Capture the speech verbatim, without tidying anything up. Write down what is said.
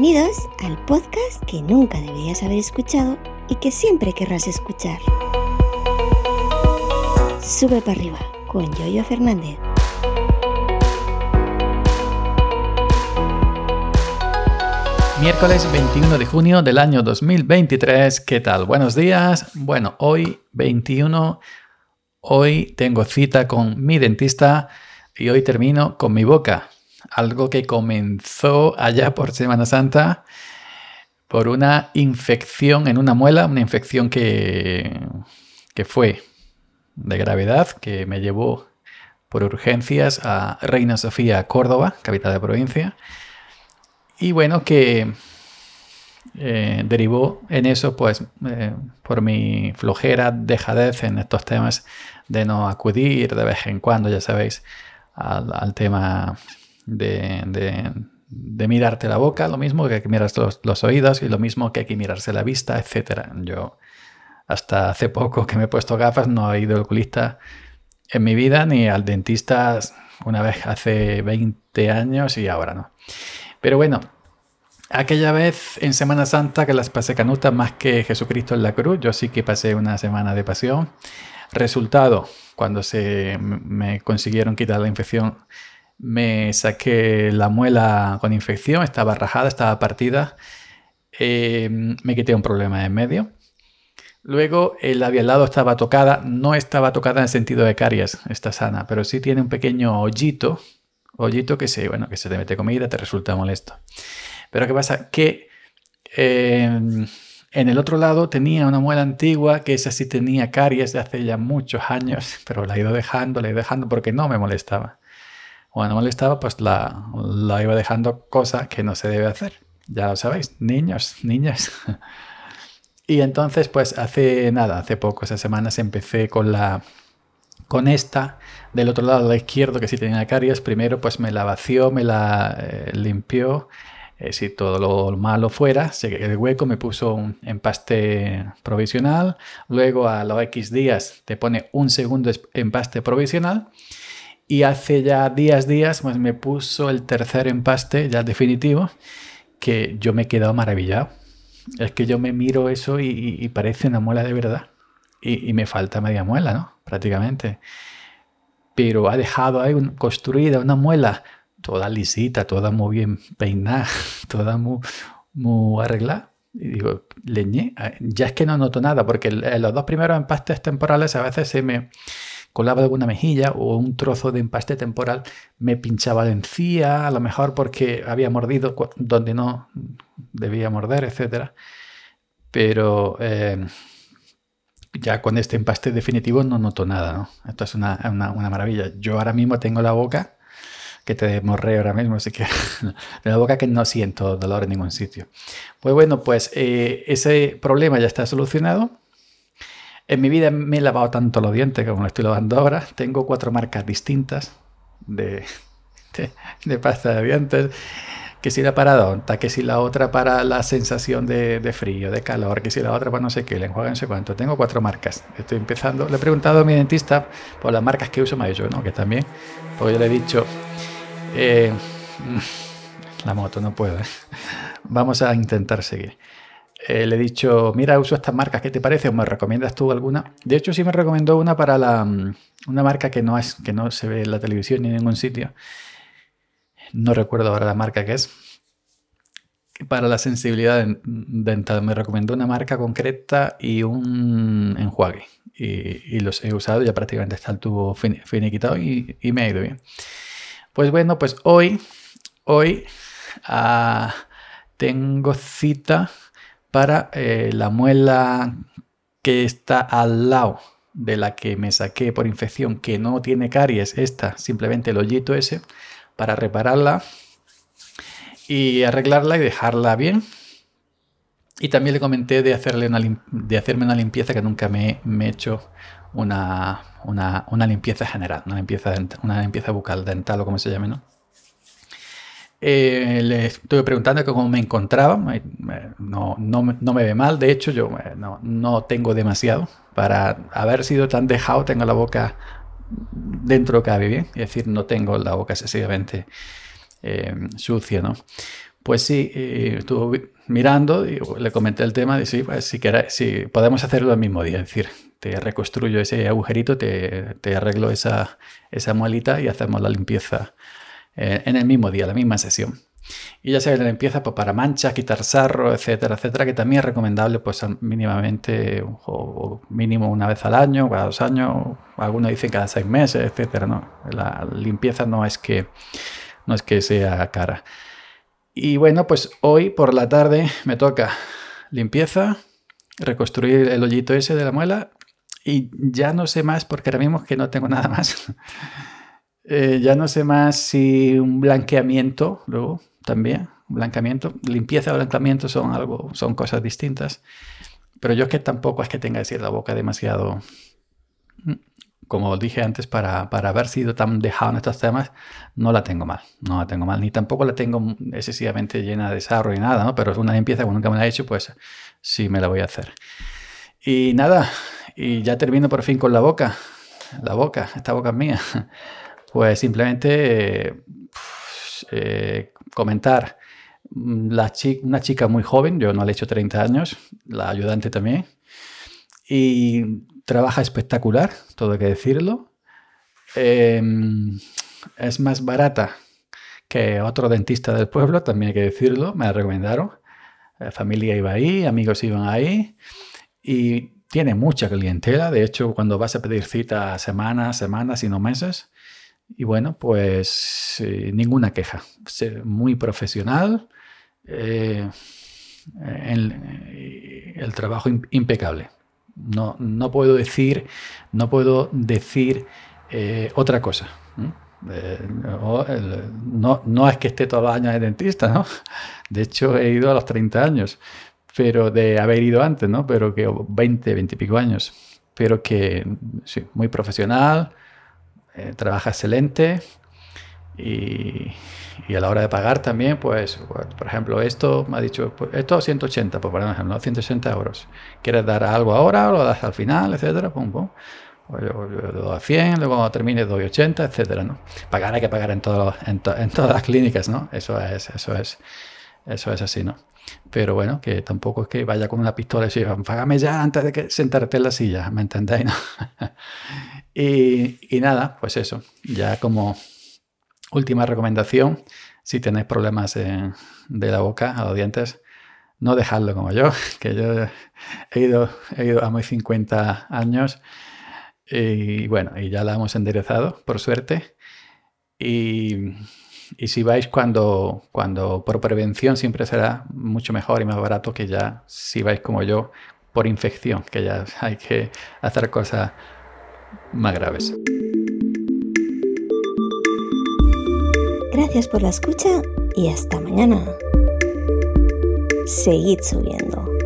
Bienvenidos al podcast que nunca deberías haber escuchado y que siempre querrás escuchar. Sube para arriba con Yoyo Fernández. Miércoles veintiuno de junio del año dos mil veintitrés. ¿Qué tal? Buenos días. Bueno, hoy veintiuno, hoy tengo cita con mi dentista y hoy termino con mi boca. Algo que comenzó allá por Semana Santa por una infección en una muela, una infección que, que fue de gravedad, que me llevó por urgencias a Reina Sofía Córdoba, capital de provincia. Y bueno, que eh, derivó en eso, pues, eh, por mi flojera, dejadez en estos temas de no acudir de vez en cuando, ya sabéis, al, al tema de, de, de mirarte la boca, lo mismo que aquí miras los, los oídos y lo mismo que aquí mirarse la vista, etcétera. Yo, hasta hace poco que me he puesto gafas, no he ido al oculista en mi vida, ni al dentista una vez hace veinte años y ahora no. Pero bueno, aquella vez en Semana Santa que las pasé canutas más que Jesucristo en la cruz, yo sí que pasé una semana de pasión. Resultado, cuando se me consiguieron quitar la infección, me saqué la muela con infección, estaba rajada, estaba partida, eh, me quité un problema en medio. Luego el labialado estaba tocada, no estaba tocada en el sentido de caries, está sana, pero sí tiene un pequeño hoyito, Hoyito que se, bueno, que se te mete comida, te resulta molesto. Pero ¿qué pasa? Que eh, en el otro lado tenía una muela antigua que esa sí tenía caries de hace ya muchos años, pero la he ido dejando, la he ido dejando porque no me molestaba. Cuando me molestaba, pues la, la iba dejando, cosa que no se debe hacer. Ya lo sabéis, niños, niñas. Y entonces, pues hace nada, hace poco, esas semanas empecé con la... con esta del otro lado, la izquierdo, que sí tenía caries. Primero pues me la vació, me la eh, limpió, eh, si todo lo malo fuera, el hueco, me puso un empaste provisional, luego a los X días te pone un segundo empaste provisional y hace ya días, días, pues me puso el tercer empaste, ya definitivo, que yo me he quedado maravillado. Es que yo me miro eso y, y, y parece una muela de verdad. Y, y me falta media muela, ¿no? Prácticamente. Pero ha dejado ahí un, construida una muela toda lisita, toda muy bien peinada, toda muy, muy arreglada. Y digo, leñé. Ya es que no noto nada, porque los dos primeros empastes temporales a veces se me colaba alguna mejilla o un trozo de empaste temporal me pinchaba la encía, a lo mejor porque había mordido donde no debía morder, etcétera. Pero... Eh, ya con este empaste definitivo no noto nada, ¿no? Esto es una, una, una maravilla. Yo ahora mismo tengo la boca, que te morré ahora mismo, así que la boca que no siento dolor en ningún sitio. Pues bueno, pues eh, ese problema ya está solucionado. En mi vida me he lavado tanto los dientes como lo estoy lavando ahora. Tengo cuatro marcas distintas de, de, de pasta de dientes. Que si la paradonta, que si la otra para la sensación de, de frío, de calor, que si la otra para no sé qué, le enjuague no sé cuánto. Tengo cuatro marcas. Estoy empezando. Le he preguntado a mi dentista por las marcas que uso más yo, ¿no? Que también, porque yo le he dicho, eh, la moto no puedo, ¿eh? Vamos a intentar seguir. Eh, le he dicho, mira, uso estas marcas, ¿qué te parece? ¿O me recomiendas tú alguna? De hecho, sí me recomendó una para la, una marca que no es, que no se ve en la televisión ni en ningún sitio. No recuerdo ahora la marca que es. Para la sensibilidad dental me recomendó una marca concreta y un enjuague. Y, y los he usado, ya prácticamente está el tubo finiquitado y, y me ha ido bien. Pues bueno, pues hoy, hoy ah, tengo cita para eh, la muela que está al lado de la que me saqué por infección, que no tiene caries, esta, simplemente el hoyito ese, para repararla y arreglarla y dejarla bien. Y también le comenté de, hacerle una lim- de hacerme una limpieza, que nunca me, me he hecho una, una, una limpieza general, una limpieza, dent- una limpieza bucal, dental o como se llame, ¿no? Eh, le estuve preguntando cómo me encontraba, me, me, no, no, no me ve mal, de hecho yo me, no, no tengo demasiado. Para haber sido tan dejado, tengo la boca... dentro cabe bien, es decir, no tengo la boca excesivamente eh, sucia, ¿no? pues sí, eh, estuvo mirando, y le comenté el tema de sí, pues, si, querés, si podemos hacerlo el mismo día, es decir, te reconstruyo ese agujerito, te, te arreglo esa, esa muelita y hacemos la limpieza eh, en el mismo día, la misma sesión. Y ya sabes, la limpieza pues, para manchas, quitar sarro, etcétera, etcétera, que también es recomendable pues mínimamente o, o mínimo una vez al año, cada dos años, algunos dicen cada seis meses, etcétera, ¿no? La limpieza no es que, no es que sea cara. Y bueno, pues hoy por la tarde me toca limpieza, reconstruir el hoyito ese de la muela y ya no sé más porque ahora mismo es que no tengo nada más. eh, ya no sé más si un blanqueamiento, luego también, blanqueamiento, limpieza o blanqueamiento son, algo, son cosas distintas. Pero yo es que tampoco es que tenga que decir la boca demasiado, como dije antes, para, para haber sido tan dejado en estos temas, no la tengo mal, no la tengo mal, ni tampoco la tengo excesivamente llena de desarrollo y nada, ¿no? Pero es una limpieza que nunca me la he hecho, pues sí me la voy a hacer. Y nada, y ya termino por fin con la boca, la boca, esta boca es mía. Pues simplemente eh, eh, comentar, la chi- una chica muy joven, yo no le he hecho treinta años, la ayudante también, y trabaja espectacular, todo hay que decirlo. Eh, es más barata que otro dentista del pueblo, también hay que decirlo, me la recomendaron. La familia iba ahí, amigos iban ahí y tiene mucha clientela. De hecho, cuando vas a pedir cita semanas, semanas y no meses. Y bueno, pues eh, ninguna queja. Muy profesional, eh, el, el trabajo impecable. No, no puedo decir, no puedo decir eh, otra cosa. Eh, no, no, no es que esté todos los años de dentista, ¿no? De hecho, he ido a los treinta años, pero de haber ido antes, ¿no? Pero que veinte, veinte y pico años. Pero que, sí, muy profesional, eh, trabaja excelente y, y a la hora de pagar también, pues, por ejemplo, esto me ha dicho, esto ciento ochenta, pues, por ejemplo, ¿no? ciento ochenta euros. ¿Quieres dar algo ahora o lo das al final, etcétera? Pum, pum. O yo, yo doy a cien, luego cuando termine doy ochenta, etcétera, ¿no? Pagar hay que pagar en, todo, en, to, en todas las clínicas, ¿no? Eso es, eso es, eso es así, ¿no? Pero bueno, que tampoco es que vaya con una pistola y diga, págame ya antes de que sentarte en la silla, ¿me entendéis? ¿No? y, y nada, pues eso, ya como última recomendación, si tenéis problemas en, de la boca, a los dientes, no dejadlo como yo, que yo he ido, he ido a mis cincuenta años. Y bueno, y ya la hemos enderezado, por suerte. Y, y si vais cuando, cuando por prevención siempre será mucho mejor y más barato que ya si vais como yo por infección, que ya hay que hacer cosas más graves. Gracias por la escucha y hasta mañana. Seguid subiendo.